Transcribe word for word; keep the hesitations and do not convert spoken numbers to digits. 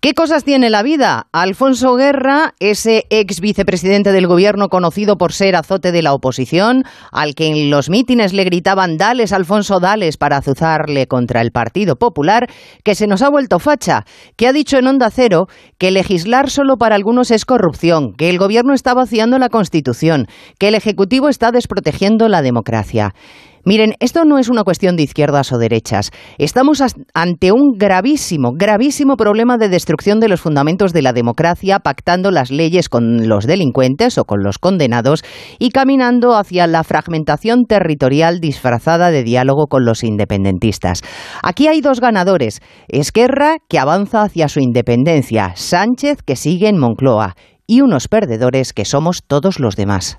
¿Qué cosas tiene la vida? Alfonso Guerra, ese ex vicepresidente del gobierno conocido por ser azote de la oposición, al que en los mítines le gritaban «Dales, Alfonso, dales» para azuzarle contra el Partido Popular, que se nos ha vuelto facha, que ha dicho en Onda Cero que legislar solo para algunos es corrupción, que el gobierno está vaciando la Constitución, que el Ejecutivo está desprotegiendo la democracia. Miren, esto no es una cuestión de izquierdas o derechas. Estamos ante un gravísimo, gravísimo problema de destrucción de los fundamentos de la democracia, pactando las leyes con los delincuentes o con los condenados y caminando hacia la fragmentación territorial disfrazada de diálogo con los independentistas. Aquí hay dos ganadores. Esquerra, que avanza hacia su independencia. Sánchez, que sigue en Moncloa. Y unos perdedores, que somos todos los demás.